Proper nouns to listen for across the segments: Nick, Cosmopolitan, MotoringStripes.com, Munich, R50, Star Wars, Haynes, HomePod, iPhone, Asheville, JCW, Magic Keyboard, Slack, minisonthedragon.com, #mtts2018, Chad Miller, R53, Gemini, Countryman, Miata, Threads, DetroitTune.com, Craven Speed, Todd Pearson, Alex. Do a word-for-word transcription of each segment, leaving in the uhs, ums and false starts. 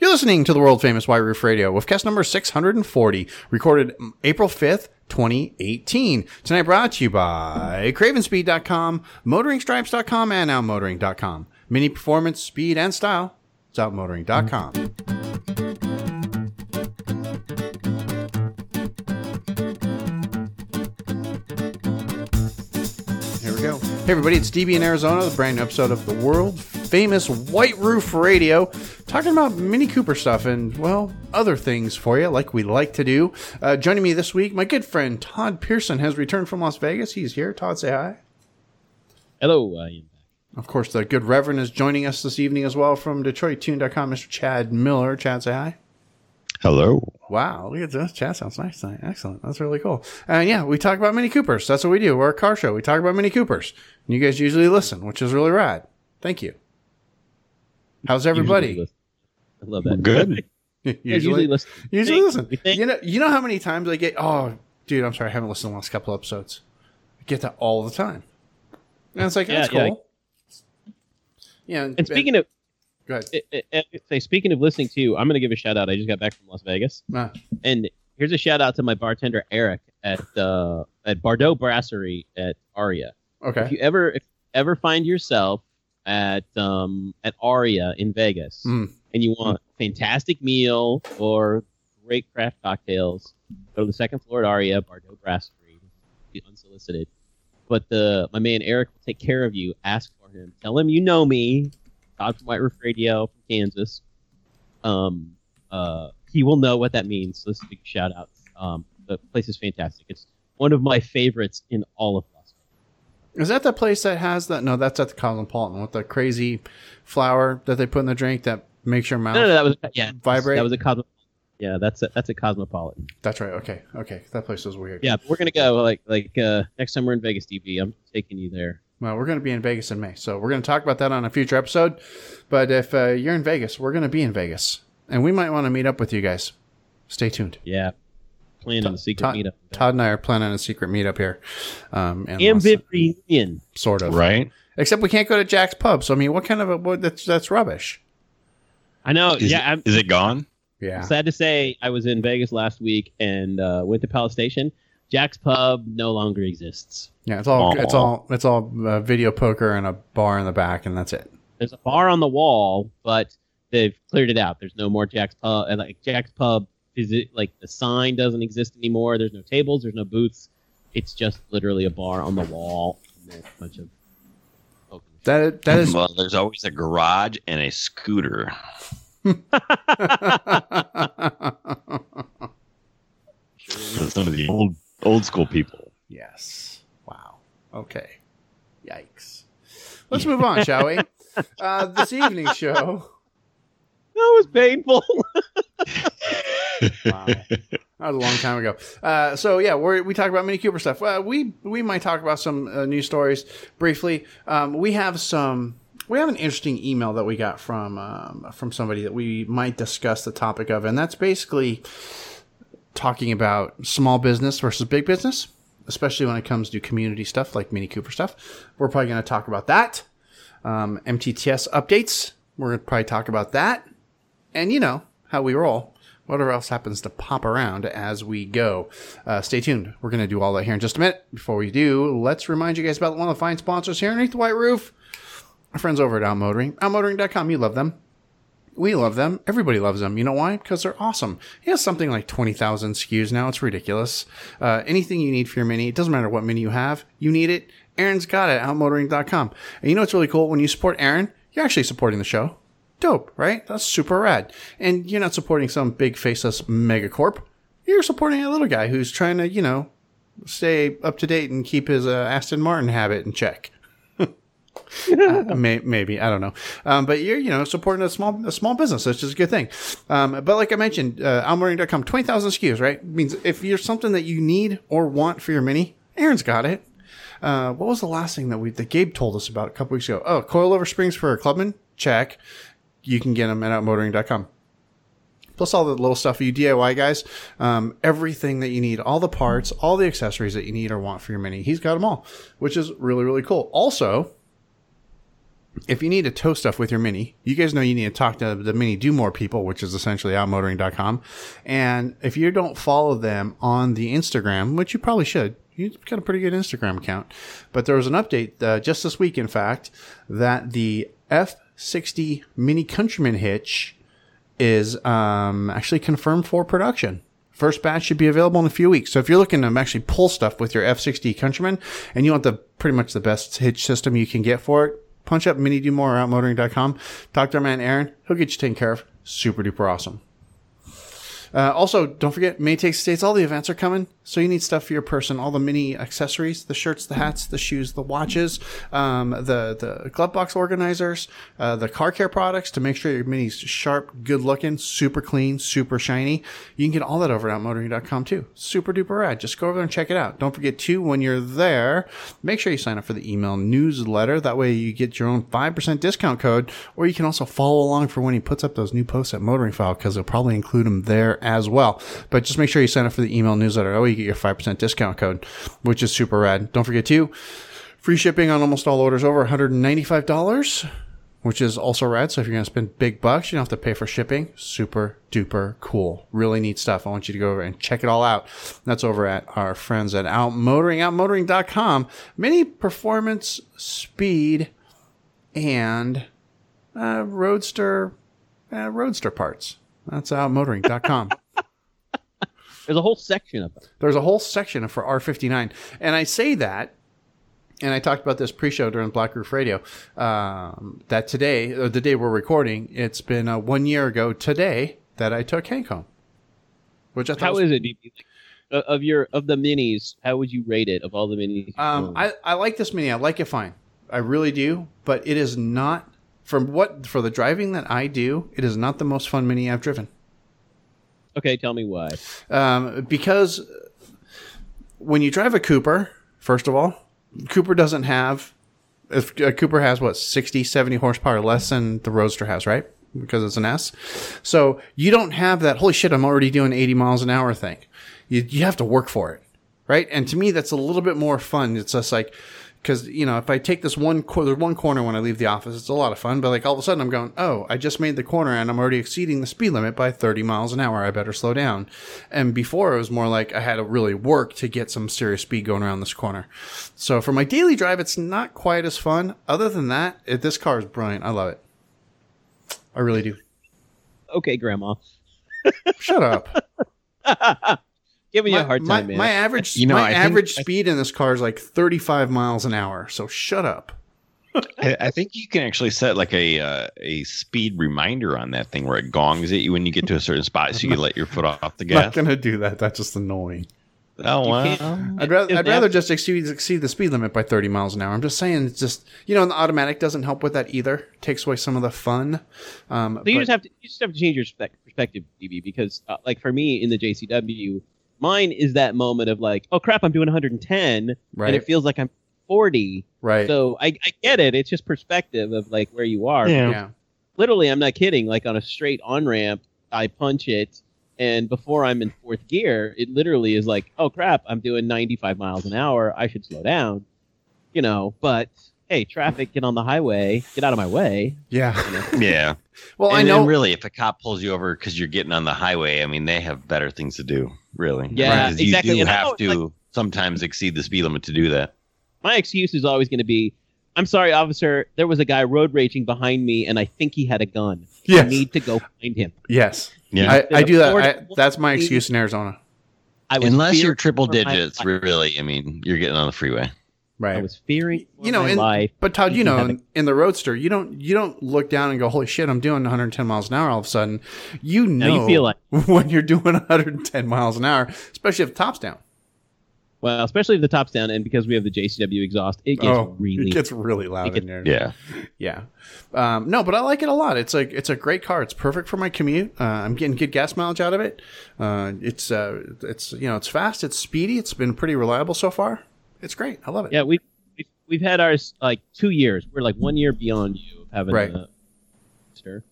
You're listening to the world-famous White Roof Radio with cast number six hundred forty, recorded April fifth, twenty eighteen. Tonight brought to you by Craven Speed dot com, Motoring Stripes dot com, and Out Motoring dot com. Mini performance, speed, and style. It's Out Motoring dot com. Hey everybody, it's D B in Arizona, the brand new episode of the world famous White Roof Radio, talking about Mini Cooper stuff and, well, other things for you, like we like to do. Uh, joining me this week, my good friend Todd Pearson has returned from Las Vegas. He's here. Todd, say hi. Hello, I am back. Of course, the good Reverend is joining us this evening as well from Detroit Tune dot com, Mister Chad Miller. Chad, say hi. Hello. Wow, look at this. Chat sounds nice tonight. Excellent. That's really cool. And yeah, we talk about Mini Coopers. That's what we do. We're a car show. We talk about Mini Coopers. And you guys usually listen, which is really rad. Thank you. How's everybody? I love that. Good. usually, usually listen. Usually listen. You know, you know how many times I get, oh, dude, I'm sorry, I haven't listened to the last couple episodes. I get that all the time. And it's like, yeah, that's yeah, cool. Yeah. yeah and, and speaking and, of... Go ahead. It, it, it, say, speaking of listening to you, I'm going to give a shout out. I just got back from Las Vegas. Ah. And here's a shout out to my bartender, Eric, at uh, at Bardot Brasserie at Aria. Okay. If you ever if you ever find yourself at um at Aria in Vegas mm. and you want a fantastic meal or great craft cocktails, go to the second floor at Aria, Bardot Brasserie. Be unsolicited. But the my man Eric will take care of you. Ask for him. Tell him you know me. Todd from White Roof Radio from Kansas. Um, uh, he will know what that means. So this is a big shout out. Um, the place is fantastic. It's one of my favorites in all of Las Vegas. Is that the place that has that? No, that's at the Cosmopolitan with the crazy flower that they put in the drink that makes your mouth no, no, that was, yeah, vibrate. That was a Cosmopolitan. Yeah, that's a, that's a Cosmopolitan. That's right. Okay, okay. That place was weird. Yeah, but we're gonna go like like uh, next time we're in Vegas, D B. I'm taking you there. Well, we're going to be in Vegas in May, so we're going to talk about that on a future episode. But if uh, you're in Vegas, we're going to be in Vegas, and we might want to meet up with you guys. Stay tuned. Yeah, planning T- a secret Todd, meetup. Todd and I are planning a secret meetup here. Um, Ambit reunion, sort of, right? Except we can't go to Jack's Pub. So I mean, what kind of a what, that's that's rubbish. I know. Is yeah, it, is it gone? Yeah. I'm sad to say, I was in Vegas last week and uh, went to Palace Station. Jack's Pub no longer exists. Yeah, it's all Aww. it's all it's all uh, video poker and a bar in the back, and that's it. There's a bar on the wall, but they've cleared it out. There's no more Jack's Pub, and like Jack's Pub is it, like the sign doesn't exist anymore. There's no tables, there's no booths. It's just literally a bar on the wall. And a bunch of poker. That that is. Well, there's always a garage and a scooter. Some of the old. Old school people. Yes. Wow. Okay. Yikes. Let's move on, shall we? Uh, this evening's show. That was painful. Wow. That was a long time ago. Uh, so, yeah, we're, we talk about Mini Cooper stuff. Uh, we we might talk about some uh, news stories briefly. Um, we have some... We have an interesting email that we got from um, from somebody that we might discuss the topic of, and that's basically... talking about small business versus big business, especially when it comes to community stuff like Mini Cooper stuff. We're probably going to talk about that. Um, M T T S updates. We're going to probably talk about that. And you know how we roll. Whatever else happens to pop around as we go. Uh, stay tuned. We're going to do all that here in just a minute. Before we do, let's remind you guys about one of the fine sponsors here underneath the White Roof. Our friends over at OutMotoring. Out Motoring dot com. You love them. We love them. Everybody loves them. You know why? Because they're awesome. He has something like twenty thousand S K Us now. It's ridiculous. Uh, anything you need for your Mini, it doesn't matter what Mini you have. You need it. Aaron's got it at Out Motoring dot com. And you know what's really cool? When you support Aaron, you're actually supporting the show. Dope, right? That's super rad. And you're not supporting some big faceless megacorp. You're supporting a little guy who's trying to, you know, stay up to date and keep his uh, Aston Martin habit in check. uh, may, maybe I don't know, um, but you're you know supporting a small a small business. That's just a good thing. Um, but like I mentioned, uh, Out Motoring dot com, twenty thousand S K Us, right? It means if you're something that you need or want for your Mini, Aaron's got it. Uh, what was the last thing that we that Gabe told us about a couple weeks ago? Oh, coilover springs for a Clubman. Check. You can get them at Out Motoring dot com. Plus all the little stuff, you D I Y guys, um, everything that you need, all the parts, all the accessories that you need or want for your Mini, he's got them all, which is really really cool. Also. if you need to tow stuff with your Mini, you guys know you need to talk to the Mini Do More people, which is essentially out motoring dot com. And if you don't follow them on the Instagram, which you probably should, you've got a pretty good Instagram account. But there was an update uh, just this week, in fact, that the F sixty Mini Countryman hitch is um, actually confirmed for production. First batch should be available in a few weeks. So if you're looking to actually pull stuff with your F sixty Countryman and you want the pretty much the best hitch system you can get for it, punch up Mini Do More or out motoring dot com. Talk to our man Aaron. He'll get you taken care of. Super duper awesome. Uh, also, don't forget, Mini Takes the States. All the events are coming, so you need stuff for your person. All the Mini accessories, the shirts, the hats, the shoes, the watches, um, the, the glove box organizers, uh, the car care products to make sure your Mini's sharp, good looking, super clean, super shiny. You can get all that over at out motoring dot com too. Super duper rad. Just go over there and check it out. Don't forget too, when you're there, make sure you sign up for the email newsletter. That way you get your own five percent discount code, or you can also follow along for when he puts up those new posts at Motoring File, because he'll probably include them there as well. But just make sure you sign up for the email newsletter. That way you get your five percent discount code, which is super rad. Don't forget to free shipping on almost all orders over one hundred ninety-five dollars, which is also rad. So if you're going to spend big bucks, you don't have to pay for shipping. Super duper cool. Really neat stuff. I want you to go over and check it all out. That's over at our friends at OutMotoring, out motoring dot com. Mini Performance, Speed, and uh, Roadster, uh, Roadster parts. That's out motoring dot com. There's a whole section of it. There's a whole section for R fifty-nine. And I say that, and I talked about this pre-show during Black Roof Radio, um, that today, or the day we're recording, it's been uh, one year ago today that I took Hank home. Which I thought how was, is it, do you think? Of, your, of the Minis, how would you rate it of all the Minis? Um, I, I like this Mini. I like it fine. I really do. But it is not, from what for the driving that I do, it is not the most fun Mini I've driven. Okay, tell me why. Um, because when you drive a Cooper, first of all, Cooper doesn't have – if a Cooper has, what, sixty, seventy horsepower less than the Roadster has, right? Because it's an S. So you don't have that, holy shit, I'm already doing eighty miles an hour thing. You, you have to work for it, right? And to me, that's a little bit more fun. It's just like – because, you know, if I take this one, cor- one corner when I leave the office, it's a lot of fun. But, like, all of a sudden I'm going, oh, I just made the corner and I'm already exceeding the speed limit by thirty miles an hour. I better slow down. And before it was more like I had to really work to get some serious speed going around this corner. So for my daily drive, it's not quite as fun. Other than that, it, this car is brilliant. I love it. I really do. Okay, Grandma. Shut up. Give me my, a hard time, my, man. My average, you know, my average think, speed in this car is like thirty-five miles an hour. So shut up. I, I think you can actually set like a uh, a speed reminder on that thing where it gongs at you when you get to a certain spot, so you can let your foot off the gas. I'm not gonna do that. That's just annoying. Oh wow! I'd rather I'd rather just exceed exceed the speed limit by thirty miles an hour. I'm just saying, it's just, you know, and the automatic doesn't help with that either. It takes away some of the fun. Um, so you but, just have to you just have to change your perspective, D B, because uh, like for me in the J C W. Mine is that moment of like, oh crap, I'm doing one hundred ten, right, and it feels like I'm forty. Right. So I, I get it. It's just perspective of like where you are. Yeah. yeah. Literally, I'm not kidding. Like on a straight on ramp, I punch it, and before I'm in fourth gear, it literally is like, oh crap, I'm doing ninety-five miles an hour. I should slow down. You know, but hey, traffic, get on the highway, get out of my way. Yeah. You know? Yeah. Well, and I know. And really, if a cop pulls you over because you're getting on the highway, I mean, they have better things to do, really. Yeah, right? Exactly. You do have to like, sometimes exceed the speed limit to do that. My excuse is always going to be, I'm sorry, officer, there was a guy road raging behind me, and I think he had a gun. Yes. I need to go find him. Yes. Yeah. I, I do that. I, that's my excuse in Arizona. I was Unless you're triple digits, really, I mean, you're getting on the freeway. Right. I was fearing, you know, in, life. But Todd, you know, in, in the Roadster, you don't you don't look down and go, "Holy shit, I'm doing one hundred ten miles an hour." All of a sudden, you know, you feel like when you're doing one hundred ten miles an hour, especially if the top's down. Well, especially if the top's down, and because we have the J C W exhaust, it gets oh, really, it gets really loud gets, in there. Yeah, yeah. Um, no, but I like it a lot. It's like it's a great car. It's perfect for my commute. Uh, I'm getting good gas mileage out of it. Uh, it's uh, it's you know, it's fast. It's speedy. It's been pretty reliable so far. It's great. I love it. Yeah, we've, we've, we've had ours like two years. We're like one year beyond you of having right. a sister.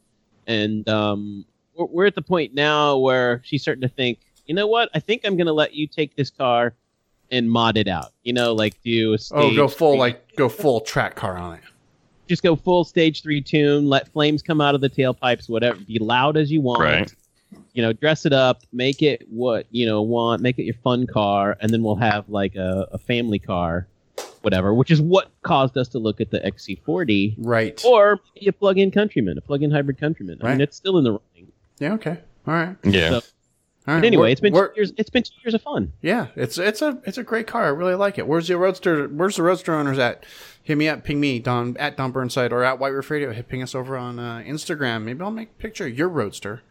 And um, we're, we're at the point now where she's starting to think, you know what? I think I'm going to let you take this car and mod it out. You know, like do a stage. Oh, go full, thing. like go full track car on it. Just go full stage three tune, let flames come out of the tailpipes, whatever, be loud as you want. Right. You know, dress it up, make it what you know want, make it your fun car, and then we'll have like a, a family car, whatever, which is what caused us to look at the X C forty. Right. Or maybe a plug-in Countryman, a plug-in hybrid Countryman. Right. I mean, it's still in the running. Yeah, okay. All right. Yeah. So, All right, but anyway, we're, it's been two years. It's been two years of fun. Yeah, it's it's a it's a great car. I really like it. Where's the Roadster? Where's the Roadster owners at? Hit me up, ping me, Don at Don Burnside or at White Roof Radio. Hit ping us over on uh, Instagram. Maybe I'll make a picture of your Roadster,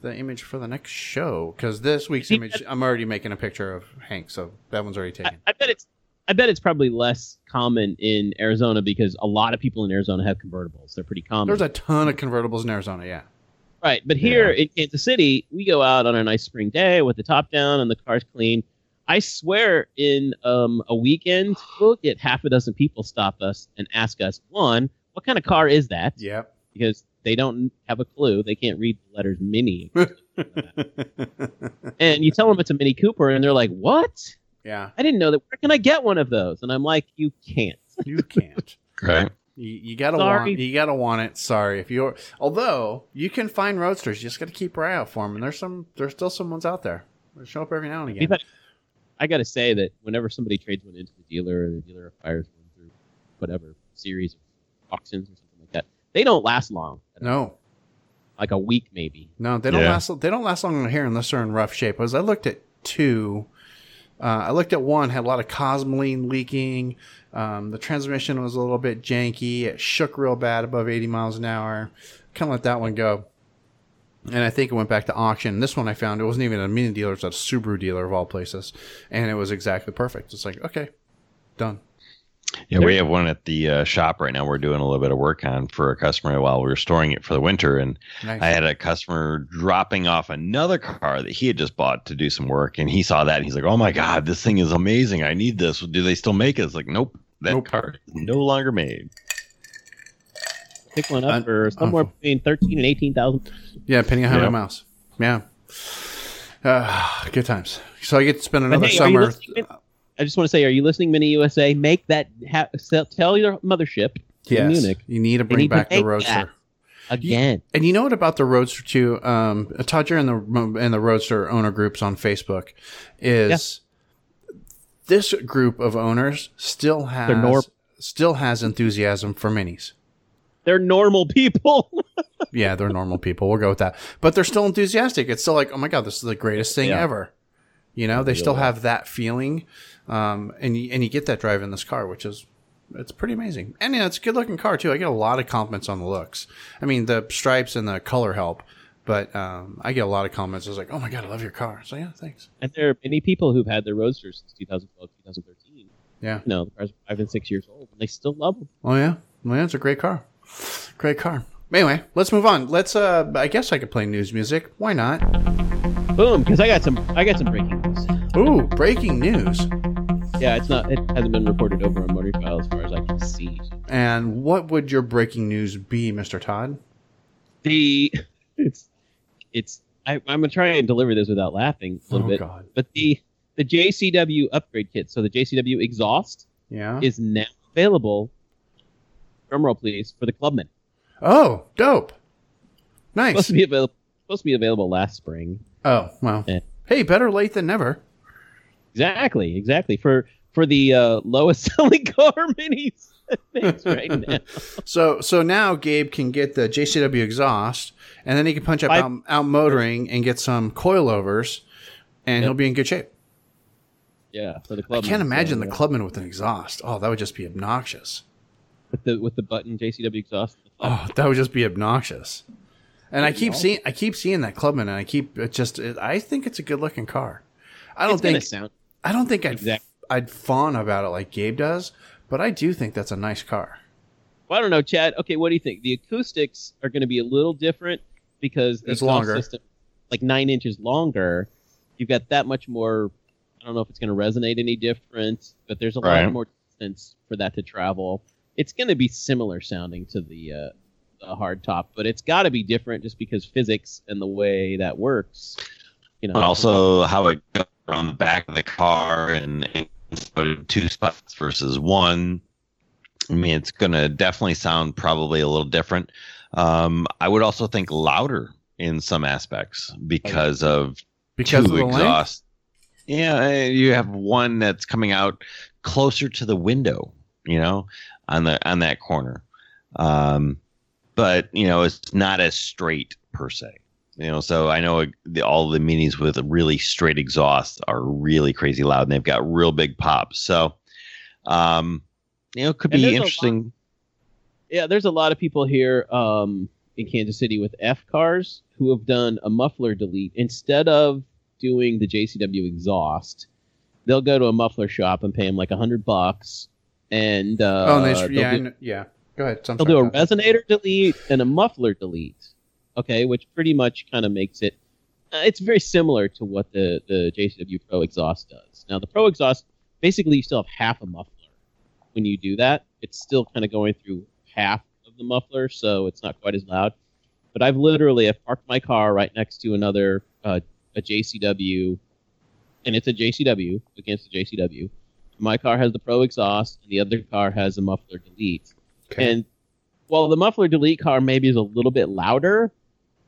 the image for the next show. Because this week's image, I'm already making a picture of Hank, so that one's already taken. I, I bet it's I bet it's probably less common in Arizona because a lot of people in Arizona have convertibles. They're pretty common. There's a ton of convertibles in Arizona. Yeah. Right, but here yeah. in Kansas City, we go out on a nice spring day with the top down and the car's clean. I swear in um, a weekend, we'll get half a dozen people stop us and ask us, one, what kind of car is that? Yeah. Because they don't have a clue. They can't read the letters Mini. And you tell them it's a Mini Cooper, and they're like, what? Yeah. I didn't know that. Where can I get one of those? And I'm like, you can't. You can't. Right. You, you gotta Sorry. want, you gotta want it. Sorry, if you're. Although you can find Roadsters, you just gotta keep your eye out for them. And there's some, there's still some ones out there. They show up every now and again. I gotta say that whenever somebody trades one into the dealer, or the dealer fires one through whatever series of auctions or something like that, they don't last long. No, like a week maybe. No, they don't yeah. last. They don't last long here unless they're in rough shape. As I looked at two. Uh, I looked at one, had a lot of cosmoline leaking. Um, the transmission was a little bit janky. It shook real bad above eighty miles an hour. Kind of let that one go. And I think it went back to auction. This one I found, it wasn't even a Mini dealer. It's a Subaru dealer of all places. And it was exactly perfect. It's like, okay, done. Yeah, we have one at the uh, shop right now. We're doing a little bit of work on for a customer while we were storing it for the winter. And nice. I had a customer dropping off another car that he had just bought to do some work. And he saw that and he's like, oh my God, this thing is amazing. I need this. Do they still make it? It's like, nope, that nope. car is no longer made. Pick one up for somewhere awful. Between thirteen and eighteen thousand. Yeah, depending on how many yep. miles. Yeah. Uh, good times. So I get to spend another hey, summer. I just want to say, are you listening, Mini U S A? Make that ha- tell your mothership yes. in Munich. You need to bring need back to the Roadster again. You, and you know what about the Roadster too? Um, Todd, you're in the in the Roadster owner groups on Facebook. Is yeah. this group of owners still has nor- still has enthusiasm for Minis? They're normal people. Yeah, they're normal people. We'll go with that. But they're still enthusiastic. It's still like, oh my God, this is the greatest thing yeah. ever. You know, they still have that feeling. Um, and you, and you get that drive in this car, which is, it's pretty amazing. And yeah, it's a good looking car too. I get a lot of compliments on the looks. I mean, the stripes and the color help, but, um, I get a lot of comments. It's like, oh my God, I love your car. So yeah, thanks. And there are many people who've had their Roadsters since two thousand twelve, two thousand thirteen. Yeah. You know, the cars are five and six years old and they still love them. Oh yeah. Well, yeah, it's a great car. Great car. Anyway, let's move on. Let's, uh, I guess I could play news music. Why not? Boom. Cause I got some, I got some breaking news. Ooh, breaking news. Yeah, it's not. It hasn't been reported over on Motorfile as far as I can see. And what would your breaking news be, Mister Todd? The it's it's. I, I'm gonna try and deliver this without laughing a little oh, bit. God. But the the J C W upgrade kit, so the J C W exhaust, yeah. is now available. Drumroll, please, for the Clubman. Oh, dope! Nice. Supposed to be available. Supposed to be available last spring. Oh wow! And, hey, better late than never. Exactly, exactly. For for the uh, lowest selling car Minis right now. so so now Gabe can get the J C W exhaust, and then he can punch up Five, out, out motoring and get some coilovers, and yep. he'll be in good shape. Yeah, for the Clubman. I can't imagine so, the Clubman with an exhaust. Oh, that would just be obnoxious. With the with the button J C W exhaust. Oh, that would just be obnoxious. And I keep seeing I keep seeing that Clubman, and I keep it just. It, I think it's a good looking car. I don't it's think sound. I don't think I'd exactly. I'd fawn about it like Gabe does, but I do think that's a nice car. Well, I don't know, Chad. Okay, what do you think? The acoustics are going to be a little different because the it's longer, system, like nine inches longer. You've got that much more. I don't know if it's going to resonate any different, but there's a right. lot more distance for that to travel. It's going to be similar sounding to the, uh, the hard top, but it's got to be different just because physics and the way that works. You know, also how it goes on the back of the car and, and two spots versus one. I mean, it's going to definitely sound probably a little different. Um, I would also think louder in some aspects because of because two of exhausts. Yeah, you have one that's coming out closer to the window, you know, on the on that corner. Um, but, you know, it's not as straight per se. You know, so I know the, all the minis with a really straight exhaust are really crazy loud, and they've got real big pops. So, um, you know, it could and be interesting. Lot, yeah, there's a lot of people here um, in Kansas City with F cars who have done a muffler delete. Instead of doing the J C W exhaust, they'll go to a muffler shop and pay them like a hundred bucks. And uh, oh, and they, yeah, do, and, yeah. Go ahead. They'll do a resonator delete and a muffler delete. Okay, which pretty much kind of makes it, uh, it's very similar to what the, the J C W Pro exhaust does. Now, the Pro exhaust, basically you still have half a muffler. When you do that, it's still kind of going through half of the muffler, so it's not quite as loud. But I've literally, I've parked my car right next to another, uh, a J C W, and it's a J C W against a J C W. My car has the Pro exhaust, and the other car has a muffler delete. Okay. And while the muffler delete car maybe is a little bit louder,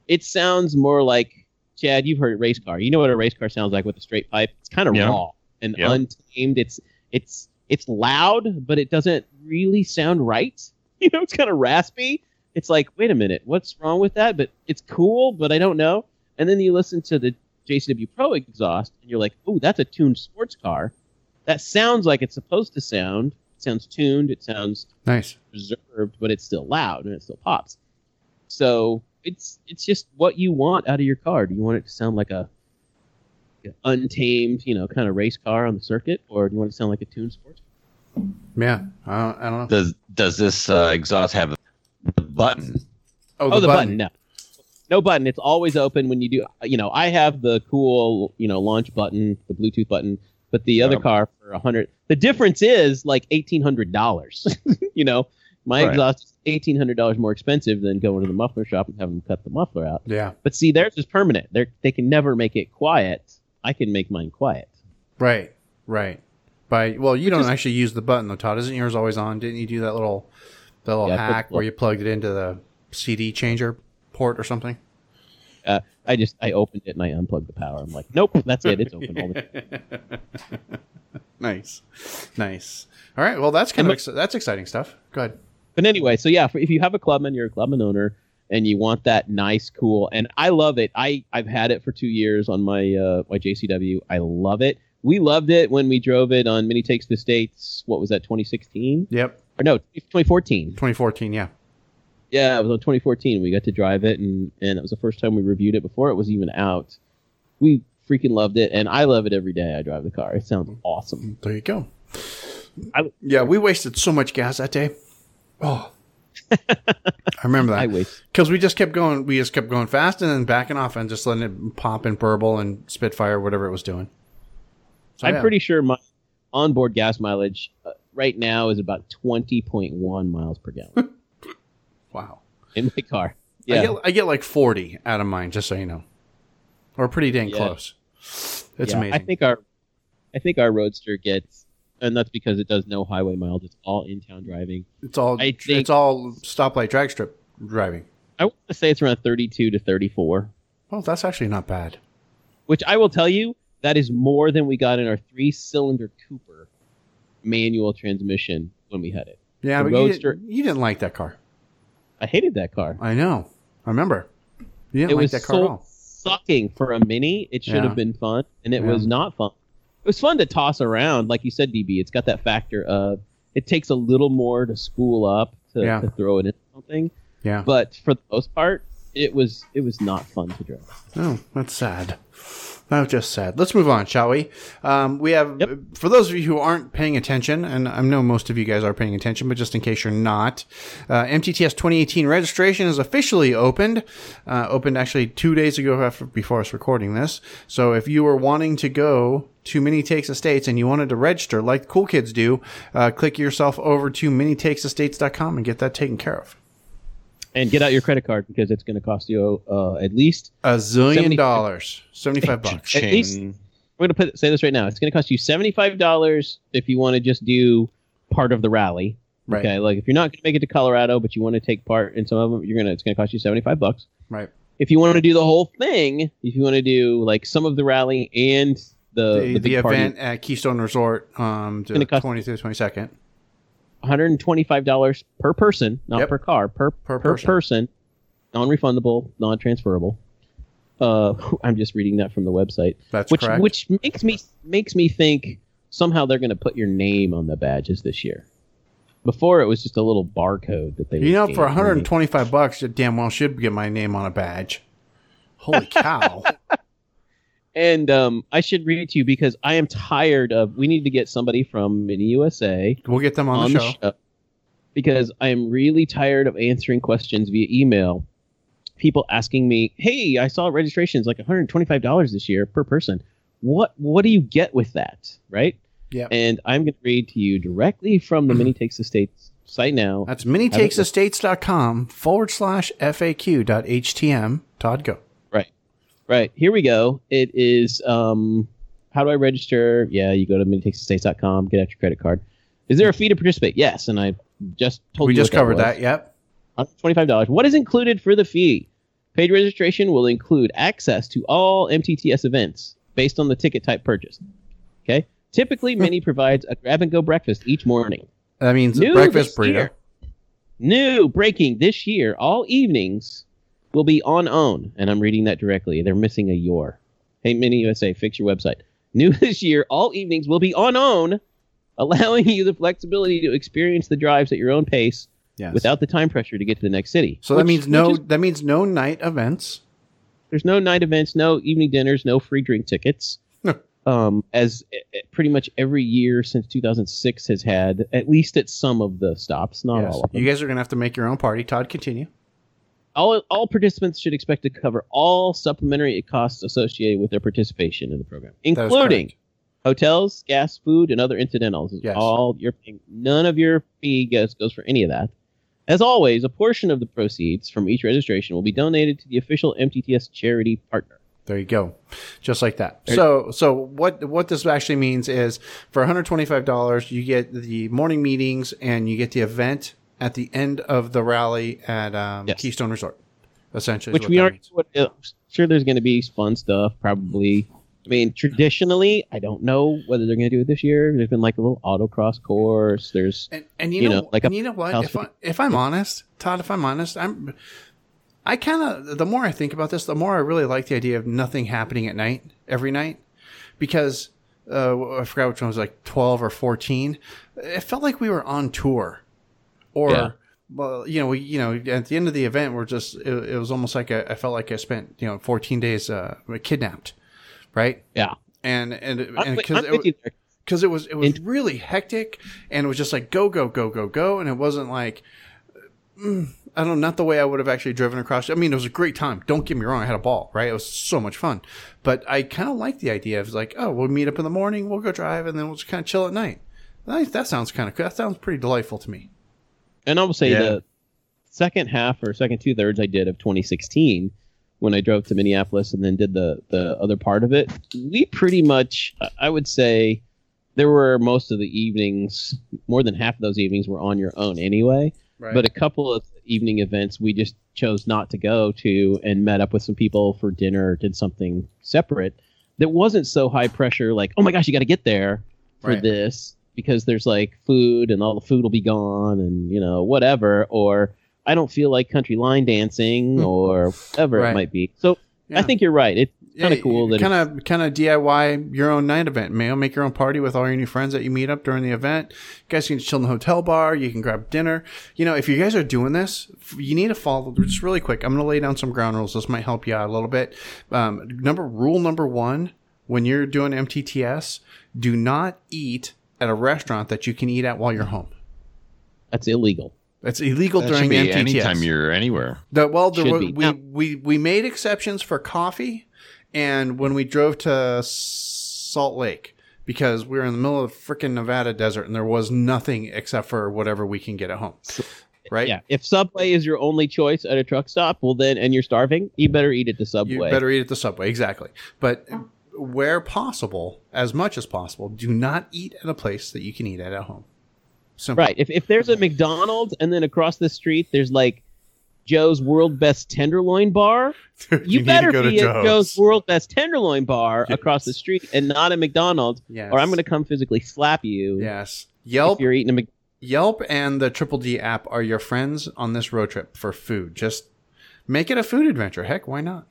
it sounds more like, Chad, you've heard a race car. You know what a race car sounds like with a straight pipe. It's kind of yeah. raw and yeah. untamed. It's it's it's loud, but it doesn't really sound right. You know, it's kind of raspy. It's like, wait a minute, what's wrong with that? But it's cool, but I don't know. And then you listen to the J C W Pro exhaust, and you're like, oh, that's a tuned sports car. That sounds like it's supposed to sound. It sounds tuned. It sounds nice, reserved, but it's still loud, and it still pops. So... It's it's just what you want out of your car. Do you want it to sound like a untamed, you know, kind of race car on the circuit, or do you want it to sound like a tuned sports car? Yeah, I don't, I don't know. Does does this uh, exhaust have the button? Oh, the, oh, the button. button. No, no button. It's always open when you do. You know, I have the cool, you know, launch button, the Bluetooth button, but the other um, car for a hundred. The difference is like eighteen hundred dollars. You know. My right. exhaust is eighteen hundred dollars more expensive than going to the muffler shop and having them cut the muffler out. Yeah, but see, theirs is permanent. They they can never make it quiet. I can make mine quiet. Right, right. By well, you Which don't is, actually use the button though, Todd. Isn't yours always on? Didn't you do that little, that little yeah, hack where you plugged it into the C D changer port or something? Uh, I just I opened it and I unplugged the power. I'm like, nope, that's it. It's open all the time. Nice, nice. All right, well, that's kind and of ex- that's exciting stuff. Go ahead. But anyway, so yeah, for, if you have a Clubman, you're a Clubman owner, and you want that nice, cool, and I love it. I, I've had it for two years on my uh, my J C W. I love it. We loved it when we drove it on Mini Takes the States. What was that, twenty sixteen? Yep. Or no, twenty fourteen. twenty fourteen, yeah. Yeah, it was on twenty fourteen. We got to drive it, and, and it was the first time we reviewed it before it was even out. We freaking loved it, and I love it every day I drive the car. It sounds awesome. There you go. I, yeah, we wasted so much gas that day. Oh, I remember that. I wish. Because we just kept going. We just kept going fast and then backing off and just letting it pop and burble and Spitfire, whatever it was doing. So, I'm yeah. pretty sure my onboard gas mileage uh, right now is about twenty point one miles per gallon. Wow. In my car. Yeah. I get, I get like forty out of mine, just so you know. Or pretty dang yeah. close. It's yeah. amazing. I think our, I think our Roadster gets. And that's because it does no highway miles. It's all in-town driving. It's all I think, it's all stoplight drag strip driving. I want to say it's around thirty-two to thirty-four. Well, that's actually not bad. Which I will tell you, that is more than we got in our three-cylinder Cooper manual transmission when we had it. Yeah, the but Roadster, you, didn't, you didn't like that car. I hated that car. I know. I remember. You didn't it like was that car so at all. Sucking for a Mini. It should yeah. have been fun, and it yeah. was not fun. It was fun to toss around, like you said, D B. It's got that factor of it takes a little more to spool up to, yeah. to throw it in something. Yeah. But for the most part, it was it was not fun to drive. Oh, that's sad. That's just sad. Let's move on, shall we? Um, we have yep. for those of you who aren't paying attention, and I know most of you guys are paying attention, but just in case you're not, uh, M T T S twenty eighteen registration is officially opened. Uh, opened actually two days ago after, before us recording this. So if you were wanting to go to Mini Takes the States and you wanted to register like cool kids do, uh, click yourself over to mini takes the states dot com and get that taken care of. And get out your credit card because it's going to cost you uh, at least a zillion dollars, seventy-five bucks. At least, I'm going to put, say this right now: it's going to cost you seventy-five dollars if you want to just do part of the rally, Right. Okay, like if you're not going to make it to Colorado, but you want to take part in some of them, you're gonna it's gonna cost you seventy-five bucks. Right. If you want to do the whole thing, if you want to do like some of the rally and the the, the, the event party, at Keystone Resort, um, the twentieth to the twenty-second, one hundred twenty-five dollars per person, not yep. per car, per per, per person. person, non-refundable, non-transferable. Uh, I'm just reading that from the website. That's which, correct. Which makes me makes me think somehow they're going to put your name on the badges this year. Before, it was just a little barcode that they You know, for one hundred twenty-five bucks, you damn well should get my name on a badge. Holy cow. And um, I should read it to you because I am tired of... We need to get somebody from Mini U S A. We'll get them on, on the, show. the show. Because I am really tired of answering questions via email. People asking me, hey, I saw registration's like one hundred twenty-five dollars this year per person. What, what do you get with that, right? Yep. And I'm going to read to you directly from the Mini Takes the States site now. That's mini takes the states dot com forward slash F A Q dot H T M. Todd, go. Right. Right. Here we go. It is, um, how do I register? Yeah, you go to mini takes the states dot com, get out your credit card. Is there a fee to participate? Yes. And I just told we you. We just covered that, that. Yep. one hundred twenty-five dollars. What is included for the fee? Paid registration will include access to all M T T S events based on the ticket type purchased. Okay. Typically, Mini provides a grab-and-go breakfast each morning. That means new breakfast burrito. Year, new breaking this year, all evenings will be on own. And I'm reading that directly. They're missing a your. Hey, Mini U S A, fix your website. New this year, all evenings will be on own, allowing you the flexibility to experience the drives at your own pace yes. without the time pressure to get to the next city. So which, that means no. Is, that means no night events. There's no night events, no evening dinners, no free drink tickets. No. Um, as pretty much every year since two thousand six has had, at least at some of the stops, not yes. all of them. You guys are going to have to make your own party. Todd, continue. All all participants should expect to cover all supplementary costs associated with their participation in the program, including hotels, gas, food, and other incidentals. Yes. All your None of your fee goes, goes for any of that. As always, a portion of the proceeds from each registration will be donated to the official M T T S charity partner. There you go. Just like that. So so what what this actually means is for one hundred twenty-five dollars, you get the morning meetings and you get the event at the end of the rally at um, yes. Keystone Resort, essentially. Which we aren't sure there's going to be fun stuff, probably. I mean, traditionally, I don't know whether they're going to do it this year. There's been like a little autocross course. There's, and, and you, you know, know like and a, you know what? If, I, if I'm honest, Todd, if I'm honest, I'm... I kind of, the more I think about this, the more I really like the idea of nothing happening at night, every night, because uh, I forgot which one was like twelve or fourteen. It felt like we were on tour or, yeah. well, you know, we, you know, at the end of the event, we're just, it, it was almost like a, I felt like I spent, you know, fourteen days uh, kidnapped. Right. Yeah. And, and, and because it, it was, it was really hectic and it was just like, go, go, go, go, go. And it wasn't like, mm, I don't know, not the way I would have actually driven across. I mean, it was a great time. Don't get me wrong. I had a ball, right? It was so much fun. But I kind of like the idea of like, oh, we'll meet up in the morning. We'll go drive and then we'll just kind of chill at night. That sounds kind of cool. That sounds pretty delightful to me. And I will say yeah. the second half or second two thirds I did of twenty sixteen when I drove to Minneapolis and then did the, the other part of it. We pretty much, I would say there were most of the evenings, more than half of those evenings were on your own anyway. Right. But a couple of evening events we just chose not to go to and met up with some people for dinner, did something separate that wasn't so high pressure, like, oh my gosh, you got to get there for right. this because there's like food and all the food will be gone and, you know, whatever. Or I don't feel like country line dancing mm. or whatever right. it might be. So yeah. I think you're right. It's kind of yeah, cool. that Kind of kind of D I Y your own night event. Mail, make your own party with all your new friends that you meet up during the event. You guys can chill in the hotel bar. You can grab dinner. You know, if you guys are doing this, you need to follow just really quick. I'm going to lay down some ground rules. This might help you out a little bit. Um, number Rule number one, when you're doing M T T S, do not eat at a restaurant that you can eat at while you're home. That's illegal. It's illegal that during M T T S. Anytime you're anywhere. The, well, the, we, we, we, we made exceptions for coffee and when we drove to Salt Lake because we were in the middle of the freaking Nevada desert and there was nothing except for whatever we can get at home. Right? Yeah. If Subway is your only choice at a truck stop, well then, and you're starving, you better eat at the Subway. You better eat at the Subway. Exactly. But where possible, as much as possible, do not eat at a place that you can eat at at home. Simple. Right. If if there's a McDonald's and then across the street there's like Joe's World Best Tenderloin Bar, Dude, you, you better be at Joe's. Joe's World Best Tenderloin Bar yes. across the street and not a McDonald's, yes. or I'm going to come physically slap you. Yes. Yelp. If you're eating a Mc- Yelp and the Triple D app are your friends on this road trip for food. Just make it a food adventure. Heck, why not?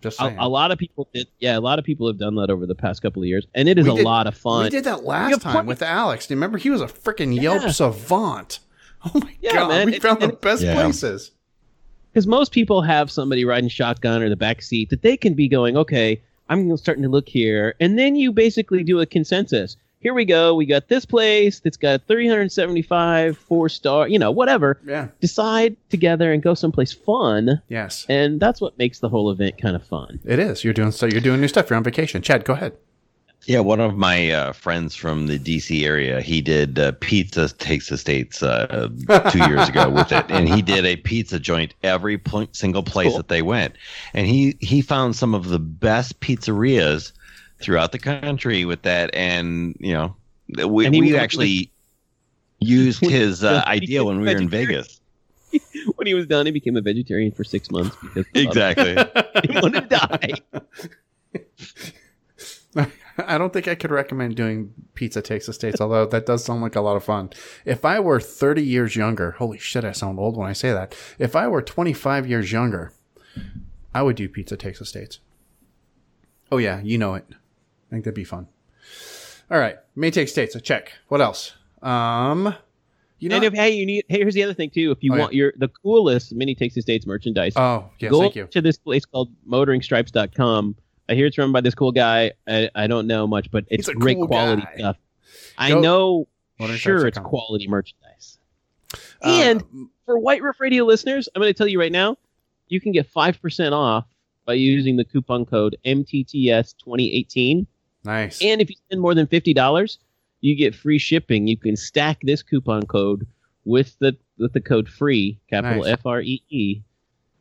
Just saying. A, a lot of people did. Yeah, a lot of people have done that over the past couple of years, and it is we a did, lot of fun. We did that last time with Alex. Do you remember? He was a freaking yeah. Yelp savant. Oh my yeah, god, man. we it, found it, the best yeah. places. Because most people have somebody riding shotgun or the back seat that they can be going, okay, I'm starting to look here, and then you basically do a consensus. Here we go. We got this place that's got three hundred seventy-five, four star, you know, whatever. Yeah. Decide together and go someplace fun. Yes. And that's what makes the whole event kind of fun. It is. You're doing so. You're doing new stuff. You're on vacation. Chad, go ahead. Yeah, one of my uh, friends from the D C area, he did uh, Pizza Takes the States uh, two years ago with it, and he did a pizza joint every pl- single place cool. that they went, and he he found some of the best pizzerias throughout the country with that, and you know, we, we actually with, used his uh, idea when we were in Vegas. When he was done, he became a vegetarian for six months because exactly he wanted to die. I don't think I could recommend doing Pizza Takes the States, although that does sound like a lot of fun. If I were thirty years younger, holy shit, I sound old when I say that. If I were twenty-five years younger, I would do Pizza Takes the States. Oh yeah, you know it. I think that'd be fun. All right, Mini Takes States. A check. What else? Um, you know, and if, hey, you need. Hey, here's the other thing too. If you oh, want yeah. your the coolest Mini Takes the States merchandise, oh yes, go thank you. to this place called motoring stripes dot com. I hear it's run by this cool guy. I, I don't know much, but it's great cool quality guy. stuff. I go, know, sure, it's quality merchandise. Uh, and for White Roof Radio listeners, I'm going to tell you right now, you can get five percent off by using the coupon code M T T S twenty eighteen. Nice. And if you spend more than fifty dollars, you get free shipping. You can stack this coupon code with the with the code FREE, capital nice. F R E E.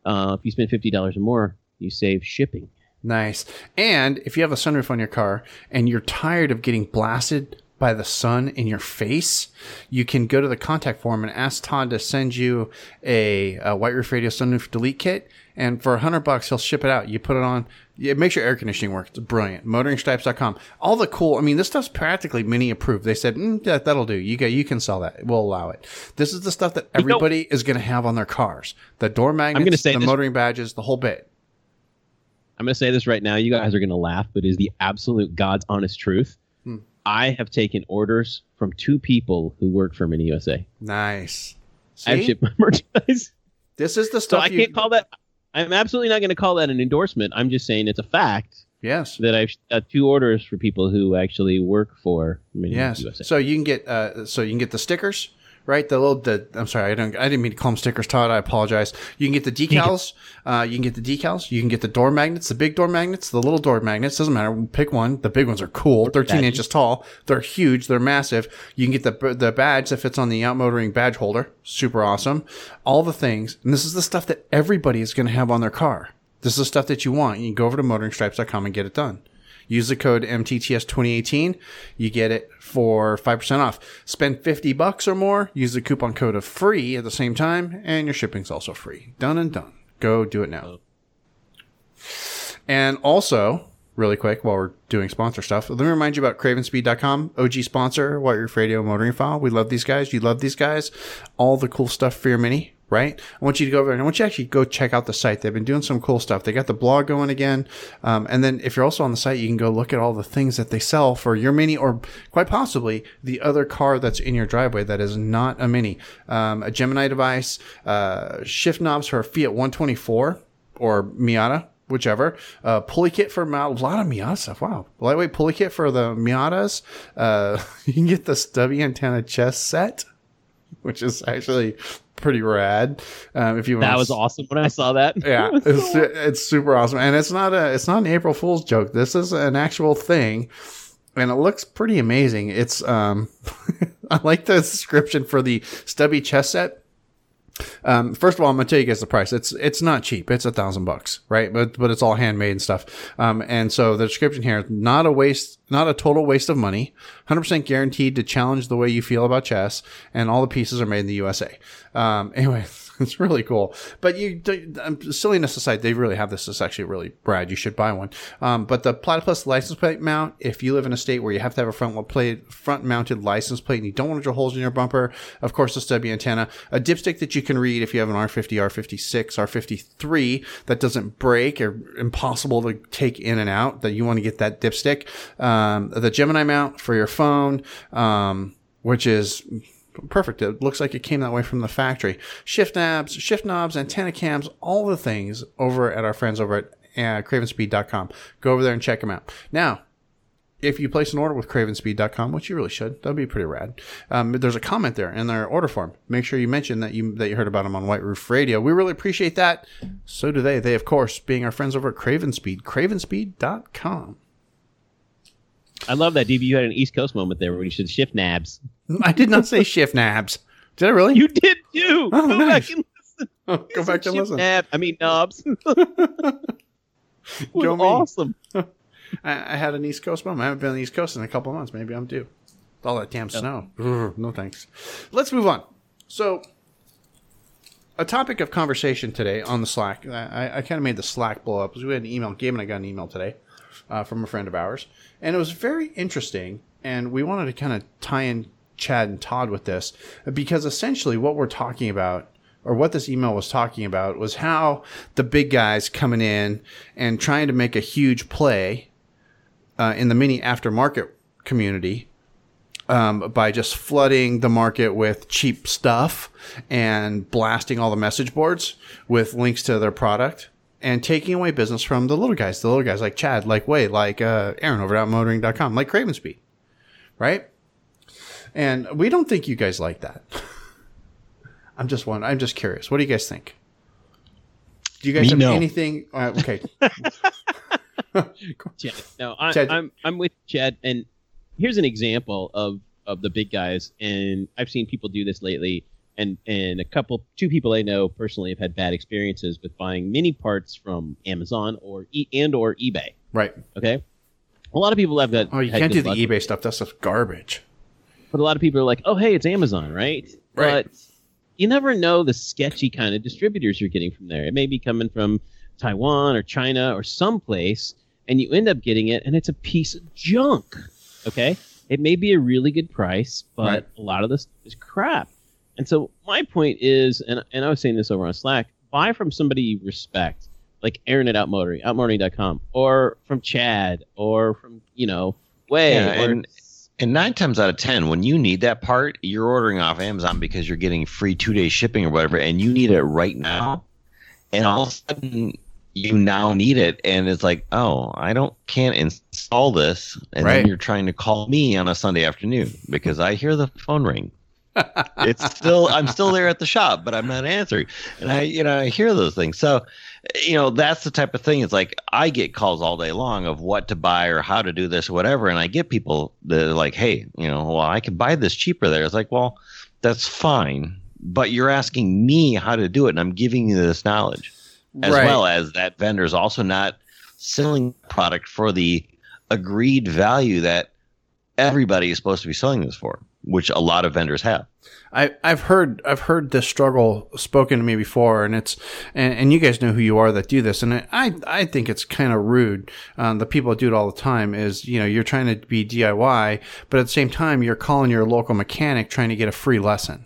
Uh, if you spend fifty dollars or more, you save shipping. Nice. And if you have a sunroof on your car and you're tired of getting blasted by the sun in your face, you can go to the contact form and ask Todd to send you a, a White Roof Radio sunroof delete kit. And for a hundred bucks, he'll ship it out. You put it on. It makes your air conditioning work. It's brilliant. motoring stripes dot com. All the cool. I mean, this stuff's practically mini approved. They said, mm, that, that'll do. You got, you can sell that. We'll allow it. This is the stuff that everybody you know, is going to have on their cars. The door magnets, the this. motoring badges, the whole bit. I'm going to say this right now. You guys are going to laugh, but it is the absolute God's honest truth. Hmm. I have taken orders from two people who work for Mini U S A. Nice. See? I've shipped my merchandise. This is the stuff. So I you... can't call that. I'm absolutely not going to call that an endorsement. I'm just saying it's a fact. Yes. That I've got two orders for people who actually work for Mini yes. U S A. So you can get. Uh, so you can get the stickers. Right, the little, the, I'm sorry, I don't, I didn't mean to call them stickers, Todd. I apologize. You can get the decals. Uh, you can get the decals. You can get the door magnets, the big door magnets, the little door magnets. Doesn't matter. Pick one. The big ones are cool. thirteen badges. Inches tall. They're huge. They're massive. You can get the the badge that fits on the Outmotoring badge holder. Super awesome. All the things, and this is the stuff that everybody is going to have on their car. This is the stuff that you want. You can go over to motoring stripes dot com and get it done. Use the code M T T S twenty eighteen. You get it for five percent off. Spend fifty bucks or more. Use the coupon code of FREE at the same time. And your shipping's also free. Done and done. Go do it now. And also, really quick, while we're doing sponsor stuff, let me remind you about Craven Speed dot com. O G sponsor, White Roof Radio Motoring File. We love these guys. You love these guys. All the cool stuff for your Mini. Right? I want you to go over and I want you to actually go check out the site. They've been doing some cool stuff. They got the blog going again. Um, and then if you're also on the site, you can go look at all the things that they sell for your Mini or quite possibly the other car that's in your driveway that is not a Mini. Um, a Gemini device, uh, shift knobs for a Fiat one twenty-four or Miata, whichever. Uh, pulley kit for a lot of Miata stuff. Wow. Lightweight pulley kit for the Miatas. Uh, you can get the stubby antenna chest set, which is actually pretty rad. Um, if you that was s- awesome when I saw that. Yeah, it's, it's super awesome, and it's not a it's not an April Fool's joke. This is an actual thing, and it looks pretty amazing. It's um, I like the description for the stubby chest set. Um, first of all, I'm going to tell you guys the price. It's, it's not cheap. It's a thousand bucks, right? But, but it's all handmade and stuff. Um, and so the description here, not a waste, not a total waste of money, one hundred percent guaranteed to challenge the way you feel about chess, and all the pieces are made in the U S A. Um, anyway, it's really cool, but you, silliness aside, they really have this. This is actually really rad. You should buy one. Um, but the platypus license plate mount, if you live in a state where you have to have a front plate, front mounted license plate, and you don't want to drill holes in your bumper, of course, the stubby antenna, a dipstick that you can read if you have an R fifty, R fifty-six, R fifty-three that doesn't break or impossible to take in and out, that you want to get that dipstick, um, the Gemini mount for your phone, um, which is perfect. It looks like it came that way from the factory. Shift knobs, shift knobs, antenna cams, all the things over at our friends over at uh, Craven Speed dot com. Go over there and check them out. Now, if you place an order with Craven Speed dot com, which you really should, that'd be pretty rad. Um, there's a comment there in their order form. Make sure you mention that you that you heard about them on White Roof Radio. We really appreciate that. So do they. They, of course, being our friends over at CravenSpeed, Craven Speed dot com. I love that, D B. You had an East Coast moment there where you said shift nabs. I did not say shift nabs. Did I really? You did too. Oh, go nice. back and listen. Oh, go back and listen. Nab, I mean knobs. It was Joe awesome. I, I had an East Coast moment. I haven't been on the East Coast in a couple of months. Maybe I'm due. With all that damn snow. Oh. No thanks. Let's move on. So, a topic of conversation today on the Slack. I, I kind of made the Slack blow up because we had an email. Gabe and I got an email today uh, from a friend of ours, and it was very interesting. And we wanted to kind of tie in Chad and Todd with this, because essentially what we're talking about, or what this email was talking about, was how the big guys coming in and trying to make a huge play uh, in the mini aftermarket community um, by just flooding the market with cheap stuff and blasting all the message boards with links to their product, and taking away business from the little guys, the little guys like Chad, like Wade, like uh, Aaron over at Motoring dot com, like CravenSpeed, right? And we don't think you guys like that. I'm just one. I'm just curious. What do you guys think? Do you guys Me, have no. anything? Uh, okay. Chad, no, I, Chad. I'm I'm with Chad. And here's an example of, of the big guys. And I've seen people do this lately. And and a couple, two people I know personally have had bad experiences with buying mini parts from Amazon or e- and or eBay. Right. Okay. A lot of people have that. Oh, you can't do the eBay stuff. That's just garbage. But a lot of people are like, oh, hey, it's Amazon, right? Right. But you never know the sketchy kind of distributors you're getting from there. It may be coming from Taiwan or China or someplace, and you end up getting it, and it's a piece of junk, okay? It may be a really good price, but right. a lot of this is crap. And so my point is, and, and I was saying this over on Slack, buy from somebody you respect, like Aaron at OutMotoring, Out Motoring dot com, or from Chad, or from, you know, Way, yeah, and- And nine times out of ten, when you need that part, you're ordering off Amazon because you're getting free two-day shipping or whatever, and you need it right now. And all of a sudden, you now need it, and it's like, oh, I don't can't install this, and right. then you're trying to call me on a Sunday afternoon because I hear the phone ring. It's still I'm still there at the shop, but I'm not answering, and I you know I hear those things. So, you know, that's the type of thing. It's like I get calls all day long of what to buy or how to do this, or whatever, and I get people that are like, hey, you know, well, I can buy this cheaper there. It's like, well, that's fine, but you're asking me how to do it, and I'm giving you this knowledge, as right. well as that vendor is also not selling product for the agreed value that everybody is supposed to be selling this for, which a lot of vendors have. I, I've heard I've heard this struggle spoken to me before, and it's and, and you guys know who you are that do this, and I I think it's kind of rude. Um, the people that do it all the time is, you know, you're trying to be D I Y, but at the same time you're calling your local mechanic trying to get a free lesson,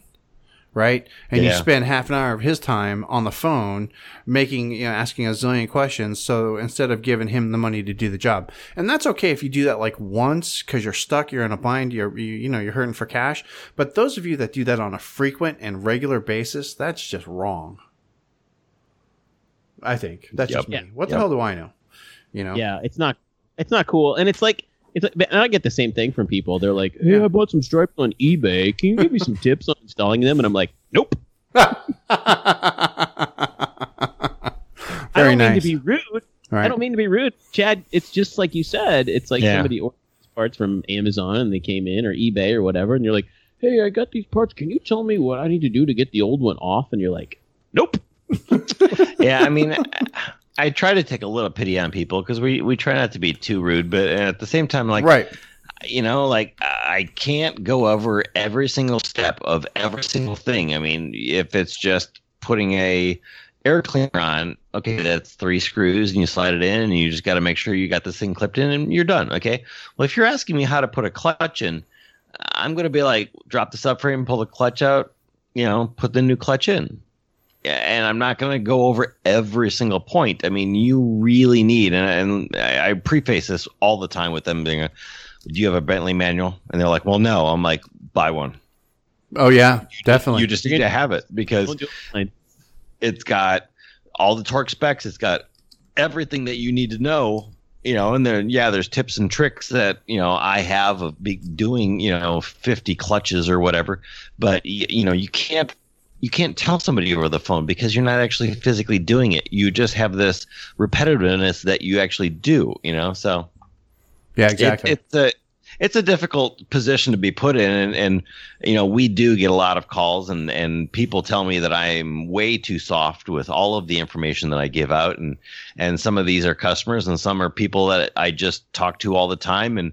right? And yeah. you spend half an hour of his time on the phone making you know asking a zillion questions. So instead of giving him the money to do the job, and that's okay if you do that like once because you're stuck, you're in a bind, you're you, you know you're hurting for cash. But those of you that do that on a frequent and regular basis, that's just wrong. I think that's yep. just me. Yeah. What the yep. hell do I know? You know? Yeah, it's not it's not cool, and it's like. It's like, and I get the same thing from people. They're like, hey, yeah. I bought some stripes on eBay. Can you give me some tips on installing them? And I'm like, nope. Very I don't nice. mean to be rude. Right. I don't mean to be rude. Chad, it's just like you said. It's like yeah. somebody orders parts from Amazon and they came in or eBay or whatever. And you're like, hey, I got these parts. Can you tell me what I need to do to get the old one off? And you're like, nope. Yeah, I mean, I try to take a little pity on people because we, we try not to be too rude. But at the same time, like, right. you know, like I can't go over every single step of every single thing. I mean, if it's just putting a air cleaner on, okay, that's three screws and you slide it in and you just got to make sure you got this thing clipped in and you're done. Okay. Well, if you're asking me how to put a clutch in, I'm going to be like, drop the subframe, pull the clutch out, you know, put the new clutch in. And I'm not going to go over every single point. I mean, you really need, and, and I, I preface this all the time with them being, a, do you have a Bentley manual? And they're like, well, no. I'm like, buy one. Oh, yeah, you, definitely. You just need to have it because it's got all the torque specs. It's got everything that you need to know. You know, and then, yeah, there's tips and tricks that, you know, I have of doing, you know, fifty clutches or whatever. But, you, you know, you can't you can't tell somebody over the phone because you're not actually physically doing it. You just have this repetitiveness that you actually do, you know. So, yeah, exactly. It, it's a it's a difficult position to be put in. And, and, you know, we do get a lot of calls and, and people tell me that I'm way too soft with all of the information that I give out. And, and some of these are customers and some are people that I just talk to all the time. And,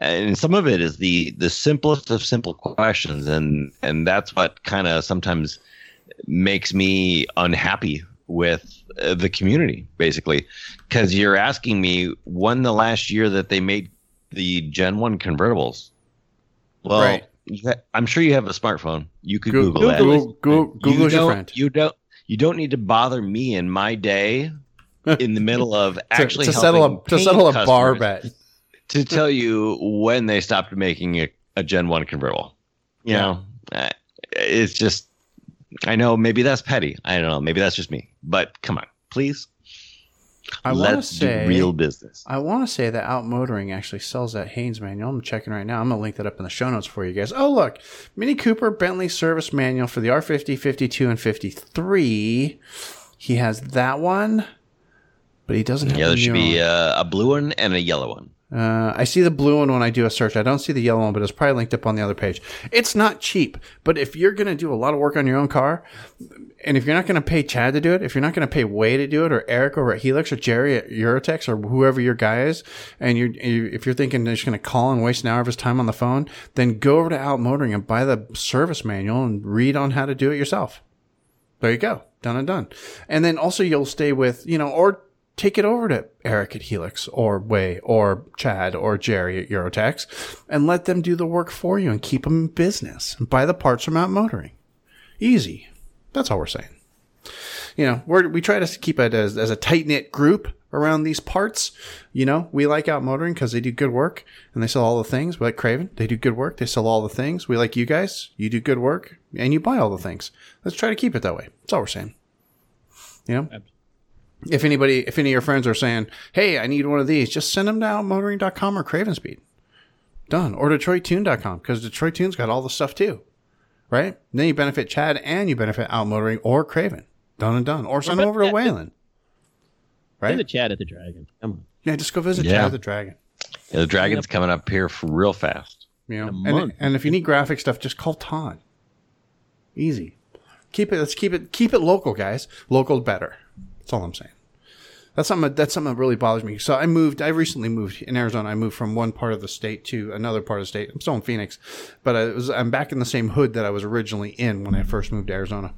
and some of it is the, the simplest of simple questions. And, and that's what kind of sometimes makes me unhappy with the community, basically, because you're asking me when the last year that they made the Gen one convertibles. Well, right. ha- I'm sure you have a smartphone. You could Go- Google, Google that. Go- Google is your friend. You don't, you don't need to bother me in my day in the middle of actually to, to helping settle a, to settle a bar bet to tell you when they stopped making a, a Gen one convertible. You yeah. know, it's just, I know maybe that's petty. I don't know. Maybe that's just me. But come on, please. I want to say real business. I want to say that Outmotoring actually sells that Haynes manual. I'm checking right now. I'm gonna link that up in the show notes for you guys. Oh look, Mini Cooper Bentley service manual for the R fifty, fifty-two, and fifty-three. He has that one, but he doesn't have. Yeah, there should be a, a blue one and a yellow one. Uh, I see the blue one when I do a search. I don't see the yellow one, but it's probably linked up on the other page. It's not cheap, but if you're going to do a lot of work on your own car, and if you're not going to pay Chad to do it, if you're not going to pay Wade to do it, or Eric over at Helix, or Jerry at Eurotex, or whoever your guy is, and you're, if you're thinking they're just going to call and waste an hour of his time on the phone, then go over to Outmotoring and buy the service manual and read on how to do it yourself. There you go. Done and done. And then also you'll stay with, you know, or take it over to Eric at Helix or Way or Chad or Jerry at Eurotax and let them do the work for you and keep them in business and buy the parts from Outmotoring. Easy. That's all we're saying. You know, we're, we try to keep it as, as a tight-knit group around these parts. You know, we like Outmotoring because they do good work and they sell all the things. We like Craven. They do good work. They sell all the things. We like you guys. You do good work and you buy all the things. Let's try to keep it that way. That's all we're saying. You know? Absolutely. If anybody, if any of your friends are saying, hey, I need one of these, just send them to Outmotoring dot com or CravenSpeed. Done. Or Detroit Tune dot com, because Detroit Tune's got all the stuff too. Right? And then you benefit Chad and you benefit Outmotoring or Craven. Done and done. Or send them over to Waylon. Right? Visit Chad at the Dragon. Come on. Yeah, just go visit yeah. Chad at the Dragon. Yeah, the Dragon's yep. coming up here for real fast. You know? and, and if you need graphic stuff, just call Todd. Easy. Keep it, let's keep it, keep it local, guys. Local better. That's all I'm saying. That's something that's something that really bothers me. So I moved, I recently moved in Arizona. I moved from one part of the state to another part of the state. I'm still in Phoenix, but I was, I'm back in the same hood that I was originally in when I first moved to Arizona.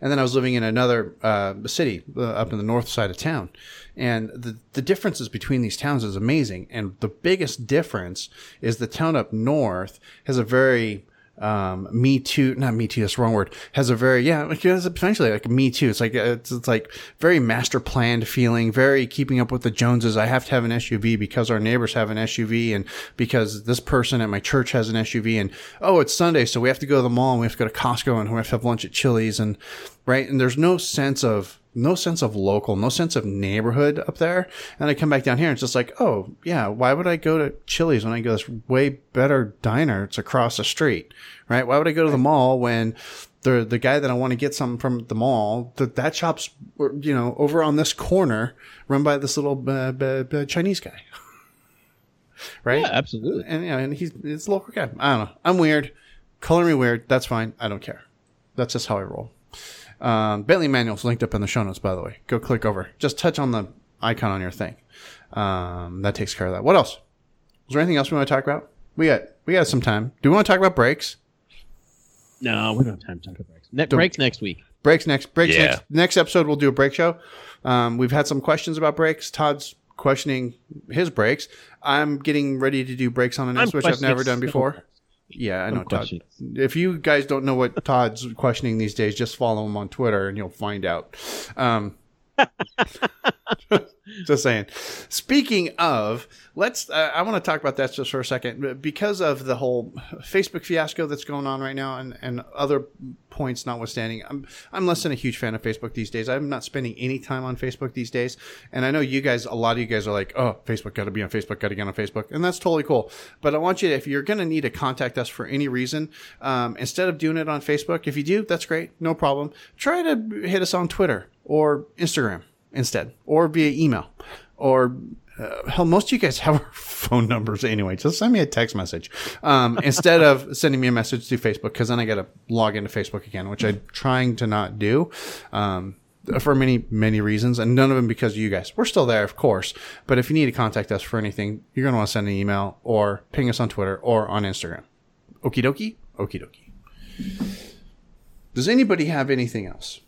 And then I was living in another uh, city uh, up in the north side of town. And the, the differences between these towns is amazing. And the biggest difference is the town up north has a very... Um, me too, not me too, that's the wrong word, has a very, yeah, like, it's essentially like me too. It's like, it's, it's like very master planned feeling, very keeping up with the Joneses. I have to have an S U V because our neighbors have an S U V and because this person at my church has an S U V and, oh, it's Sunday. So we have to go to the mall and we have to go to Costco and we have to have lunch at Chili's and, right. And there's no sense of, no sense of local, no sense of neighborhood up there. And I come back down here and it's just like, oh, yeah, why would I go to Chili's when I go to this way better diner? It's across the street, right? Why would I go to the mall when the the guy that I want to get something from the mall, the, that shop's, you know, over on this corner run by this little uh, b- b- Chinese guy? right? Yeah, absolutely. And you know, and he's it's a local guy. I don't know. I'm weird. Color me weird. That's fine. I don't care. That's just how I roll. Um, Bentley manual's linked up in the show notes, by the way. Go click over. Just touch on the icon on your thing. Um, that takes care of that. What else? Is there anything else we want to talk about? We got we got some time. Do we want to talk about brakes? No, we don't have time to talk about brakes. Ne- breaks next week. Breaks next. Breaks yeah. next. Next episode, we'll do a brake show. Um, we've had some questions about brakes. Todd's questioning his brakes. I'm getting ready to do brakes on an S, which I've never done before. Yeah, I know, Todd. If you guys don't know what Todd's questioning these days, just follow him on Twitter and you'll find out. Um, just saying. Speaking of, let's. Uh, I want to talk about that just for a second because of the whole Facebook fiasco that's going on right now, and, and other points notwithstanding. I'm I'm less than a huge fan of Facebook these days. I'm not spending any time on Facebook these days, and I know you guys. A lot of you guys are like, "Oh, Facebook, got to be on Facebook, got to get on Facebook," and that's totally cool. But I want you, to, if you're going to need to contact us for any reason, um, instead of doing it on Facebook, if you do, that's great, no problem. Try to hit us on Twitter or Instagram instead, or via email, or uh, hell, most of you guys have our phone numbers anyway. Just send me a text message um, instead of sending me a message through Facebook, because then I got to log into Facebook again, which I'm trying to not do um, for many, many reasons, and none of them because of you guys. We're still there, of course, but if you need to contact us for anything, you're going to want to send an email or ping us on Twitter or on Instagram. Okie dokie, okie dokie. Does anybody have anything else?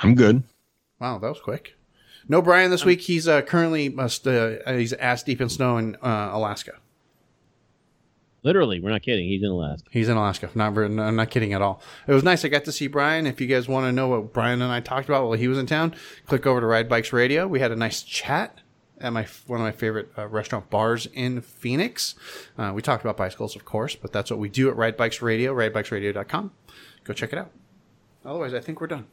I'm good. Wow, that was quick. No Brian this week. He's uh, currently must uh, he's ass deep in snow in uh, Alaska. Literally, we're not kidding. He's in Alaska. He's in Alaska. Not, I'm not kidding at all. It was nice. I got to see Brian. If you guys want to know what Brian and I talked about while he was in town, click over to Ride Bikes Radio. We had a nice chat at my one of my favorite uh, restaurant bars in Phoenix. Uh, we talked about bicycles, of course, but that's what we do at Ride Bikes Radio. ride bikes radio dot com. Go check it out. Otherwise, I think we're done.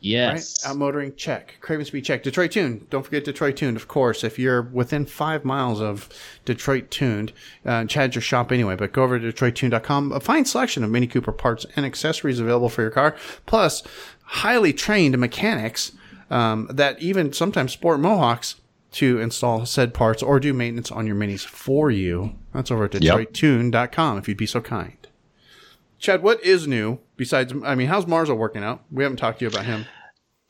Yes. Right? Out motoring, check. Craven Speed, check. Detroit Tuned. Don't forget Detroit Tuned, of course. If you're within five miles of Detroit Tuned, uh, Chad's your shop anyway, but go over to Detroit Tune dot com. A fine selection of Mini Cooper parts and accessories available for your car, plus highly trained mechanics um, that even sometimes sport mohawks to install said parts or do maintenance on your minis for you. That's over at Detroit Tune dot com, if you'd be so kind. Chad, what is new besides, I mean, how's Marzo working out? We haven't talked to you about him.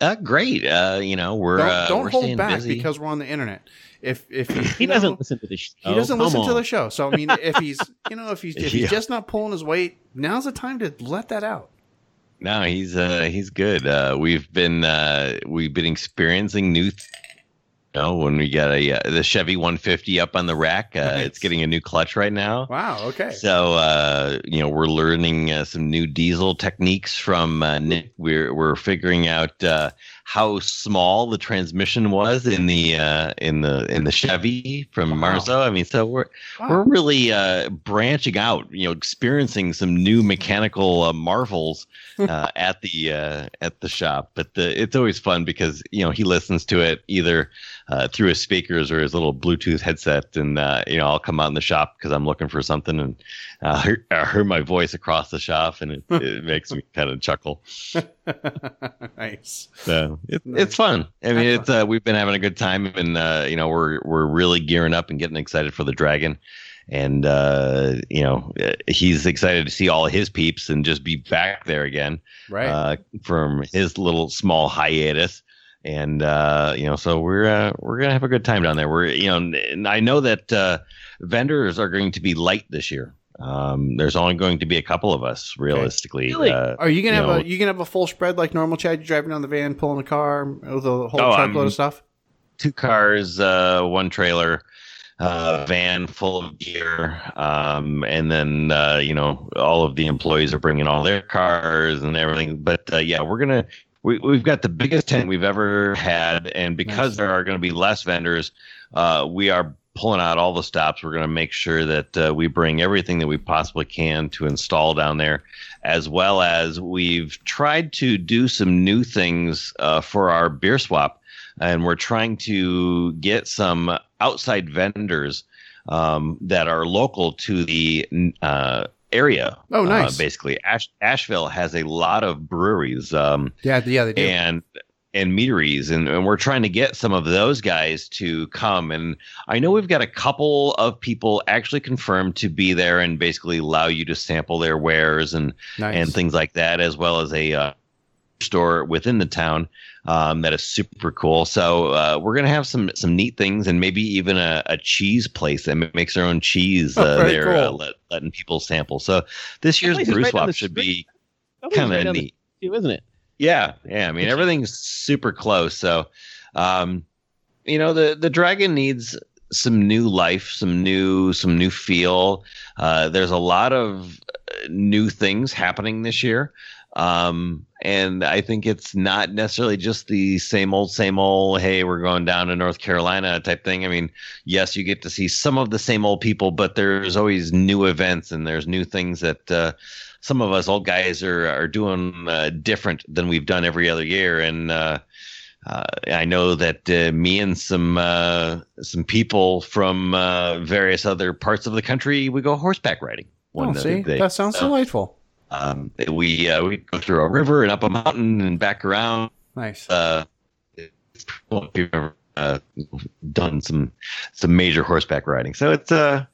Uh, great. Uh, you know, we're don't, uh, don't we're hold back busy. Because we're on the internet. If if you, he you doesn't know, listen to the show, he doesn't Come listen on. to the show. So I mean, if he's you know if he's if he's yeah. just not pulling his weight, now's the time to let that out. No, he's uh he's good. Uh, we've been uh we've been experiencing new. Th- No, when we got a uh, the Chevy one fifty up on the rack, uh, nice. It's getting a new clutch right now. Wow. Okay. So uh, you know we're learning uh, some new diesel techniques from uh, Nick. We're we're figuring out uh, how small the transmission was in the uh, in the in the Chevy from wow. Marzo. I mean, so we're wow. we're really uh, branching out. You know, experiencing some new mechanical uh, marvels uh, at the uh, at the shop. But the, it's always fun because you know he listens to it either. Uh, through his speakers or his little Bluetooth headset, and uh, you know I'll come out in the shop because I'm looking for something, and uh, hear, I hear my voice across the shop, and it, it makes me kind of chuckle. Nice. So it, nice. It's fun. I mean, it's uh, we've been having a good time, and uh, you know we're we're really gearing up and getting excited for the Dragon, and uh, you know he's excited to see all of his peeps and just be back there again, right? Uh, from his little small hiatus. And, uh, you know, so we're uh, we're going to have a good time down there. We're, you know, and I know that uh, vendors are going to be light this year. Um, there's only going to be a couple of us, realistically. Really? Uh, are you going to have know, a you going to have a full spread like normal, Chad? You're driving down the van, pulling the car, with a whole oh, truckload um, of stuff? Two cars, uh, one trailer, uh, van full of gear. Um, and then, uh, you know, all of the employees are bringing all their cars and everything. But, uh, yeah, we're going to. We, we've got the biggest tent we've ever had, and because there are going to be less vendors, uh, we are pulling out all the stops. We're going to make sure that uh, we bring everything that we possibly can to install down there, as well as we've tried to do some new things uh, for our beer swap, and we're trying to get some outside vendors um, that are local to the uh area. Oh, nice. Uh, basically, Ash- Asheville has a lot of breweries. Um, yeah, yeah, they do. And and meteries, and, and we're trying to get some of those guys to come. And I know we've got a couple of people actually confirmed to be there and basically allow you to sample their wares and nice. and things like that, as well as a uh, store within the town um, that is super cool. So uh, we're gonna have some some neat things, and maybe even a, a cheese place that makes their own cheese uh, there, cool. uh, let, letting people sample. So this year's Brew right Swap should be kind of right neat, street, isn't it? Yeah, yeah. I mean, everything's super close. So, um, you know, the, the Dragon needs some new life, some new some new feel. Uh, there's a lot of new things happening this year, um, and I think it's not necessarily just the same old, same old. Hey, we're going down to North Carolina type thing. I mean, yes, you get to see some of the same old people, but there's always new events and there's new things that. Uh, Some of us old guys are are doing uh, different than we've done every other year, and uh, uh, I know that uh, me and some uh, some people from uh, various other parts of the country, we go horseback riding. One oh, see, day. That sounds so, delightful. Um, we uh, we go through a river and up a mountain and back around. Nice. Uh, it's cool if you've ever uh, done some some major horseback riding, so it's uh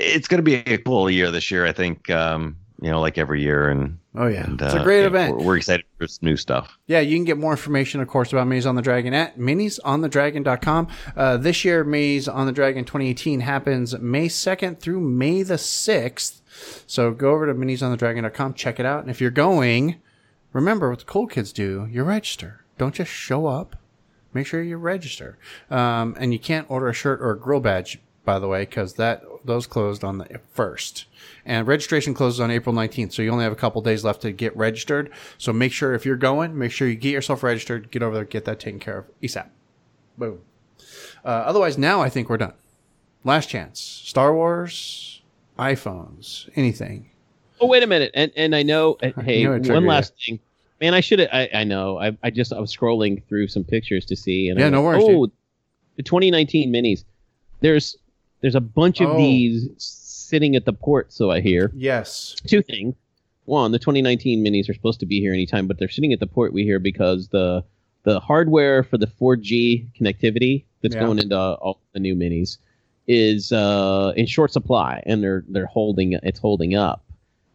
it's going to be a cool year this year, I think. Um, You know, like every year. And oh, yeah. And, it's a great uh, event. We're, we're excited for this new stuff. Yeah, you can get more information, of course, about Minis on the Dragon at minis on the dragon dot com. Uh, this year, Minis on the Dragon twenty eighteen happens May second through May the sixth. So go over to minis on the dragon dot com, check it out. And if you're going, remember what the cool kids do, you register. Don't just show up. Make sure you register. Um, and you can't order a shirt or a grill badge, by the way, because that those closed on the first, and registration closes on April nineteenth. So you only have a couple days left to get registered. So make sure if you're going, make sure you get yourself registered, get over there, get that taken care of ASAP. Boom. Uh, otherwise, now I think we're done. Last chance. Star Wars, iPhones, anything. Oh, wait a minute. And and I know, uh, hey, I know one last you. thing, man, I should have, I, I know, I, I just, I was scrolling through some pictures to see. And yeah, I no went, worries. Oh, dude. The twenty nineteen minis. There's, There's a bunch of oh. these sitting at the port, so I hear. Yes. Two things. One, the twenty nineteen minis are supposed to be here anytime, but they're sitting at the port, we hear, because the the hardware for the four G connectivity that's yeah. going into all the new minis is uh, in short supply, and they're they're holding it's holding up.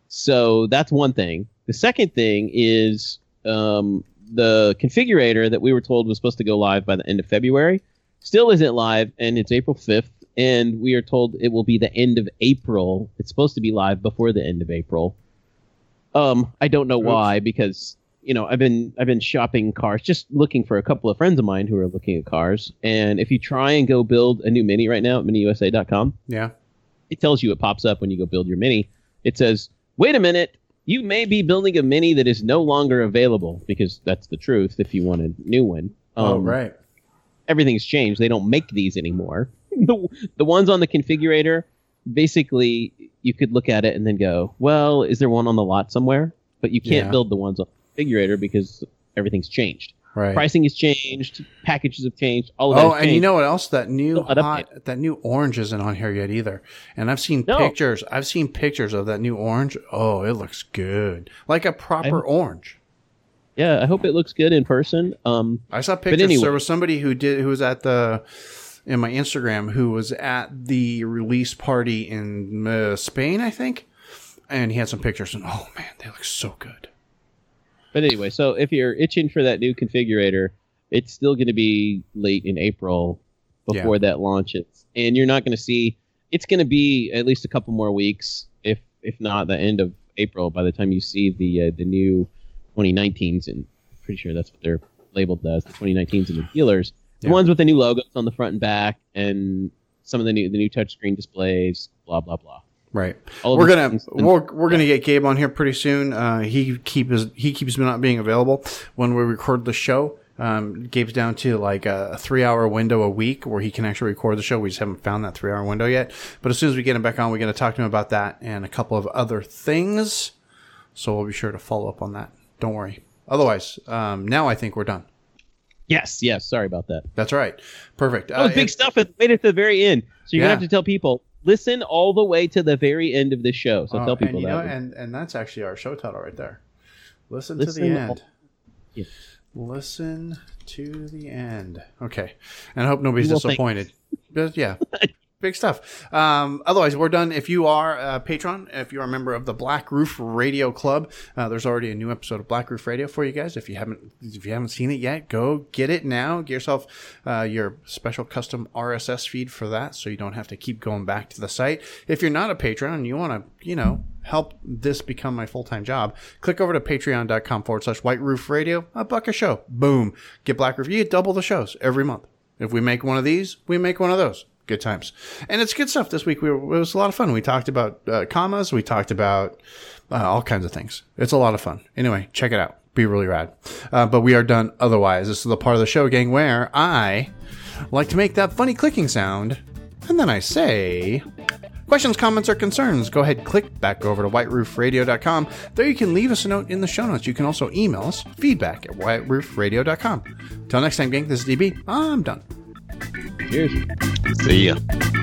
So that's one thing. The second thing is um, the configurator that we were told was supposed to go live by the end of February still isn't live, and it's April fifth. And we are told it will be the end of April. It's supposed to be live before the end of April. Um, I don't know Oops. why, because you know I've been I've been shopping cars, just looking for a couple of friends of mine who are looking at cars. And if you try and go build a new Mini right now at mini U S A dot com, yeah, it tells you, it pops up when you go build your Mini. It says, "Wait a minute, you may be building a Mini that is no longer available," because that's the truth. If you want a new one, um, oh right, everything's changed. They don't make these anymore. The, the ones on the configurator, basically, you could look at it and then go, well, is there one on the lot somewhere? But you can't yeah. build the ones on the configurator because everything's changed. Right. Pricing has changed. Packages have changed. All of that. Oh, and changed. You know what else? That new hot, that new orange isn't on here yet either. And I've seen no. pictures. I've seen pictures of that new orange. Oh, it looks good. Like a proper I'm- orange. Yeah, I hope it looks good in person. Um, I saw pictures. Anyway. There was somebody who did who was at the... in my Instagram, who was at the release party in uh, Spain, I think. And he had some pictures, and oh man, they look so good. But anyway, so if you're itching for that new configurator, it's still going to be late in April before yeah. that launches. And you're not going to see, it's going to be at least a couple more weeks, if if not the end of April, by the time you see the uh, the new twenty nineteens, and I'm pretty sure that's what they're labeled as, the twenty nineteens and the dealers. The yeah. ones with the new logos on the front and back, and some of the new the new touchscreen displays, blah blah blah. Right. We're gonna we're, we're gonna get Gabe on here pretty soon. Uh, he keep his, he keeps not being available when we record the show. Um, Gabe's down to like a, a three hour window a week where he can actually record the show. We just haven't found that three hour window yet. But as soon as we get him back on, we're gonna talk to him about that and a couple of other things. So we'll be sure to follow up on that. Don't worry. Otherwise, um, now I think we're done. Yes, yes. Sorry about that. That's right. Perfect. That was uh, big stuff at, right at the very end. So you're yeah. going to have to tell people, listen all the way to the very end of this show. So uh, tell people and that. Know, and, and that's actually our show title right there. Listen, listen to the end. All, yeah. Listen to the end. Okay. And I hope nobody's well, disappointed. But yeah. Big stuff. Um, otherwise, we're done. If you are a patron, if you're a member of the Black Roof Radio Club, uh, there's already a new episode of Black Roof Radio for you guys. If you haven't, if you haven't seen it yet, go get it now. Get yourself uh, your special custom R S S feed for that, so you don't have to keep going back to the site. If you're not a patron and you want to, you know, help this become my full-time job, click over to patreon.com forward slash White Roof Radio. A buck a show. Boom. Get Black Roof. You get double the shows every month. If we make one of these, we make one of those. Good times. And it's good stuff this week. We were, it was a lot of fun. We talked about uh, commas. We talked about uh, all kinds of things. It's a lot of fun. Anyway, check it out. Be really rad. Uh, but we are done otherwise. This is the part of the show, gang, where I like to make that funny clicking sound. And then I say... Questions, comments, or concerns, go ahead, click back over to white roof radio dot com. There you can leave us a note in the show notes. You can also email us, feedback at white roof radio dot com. Till next time, gang, this is D B. I'm done. Cheers. See ya.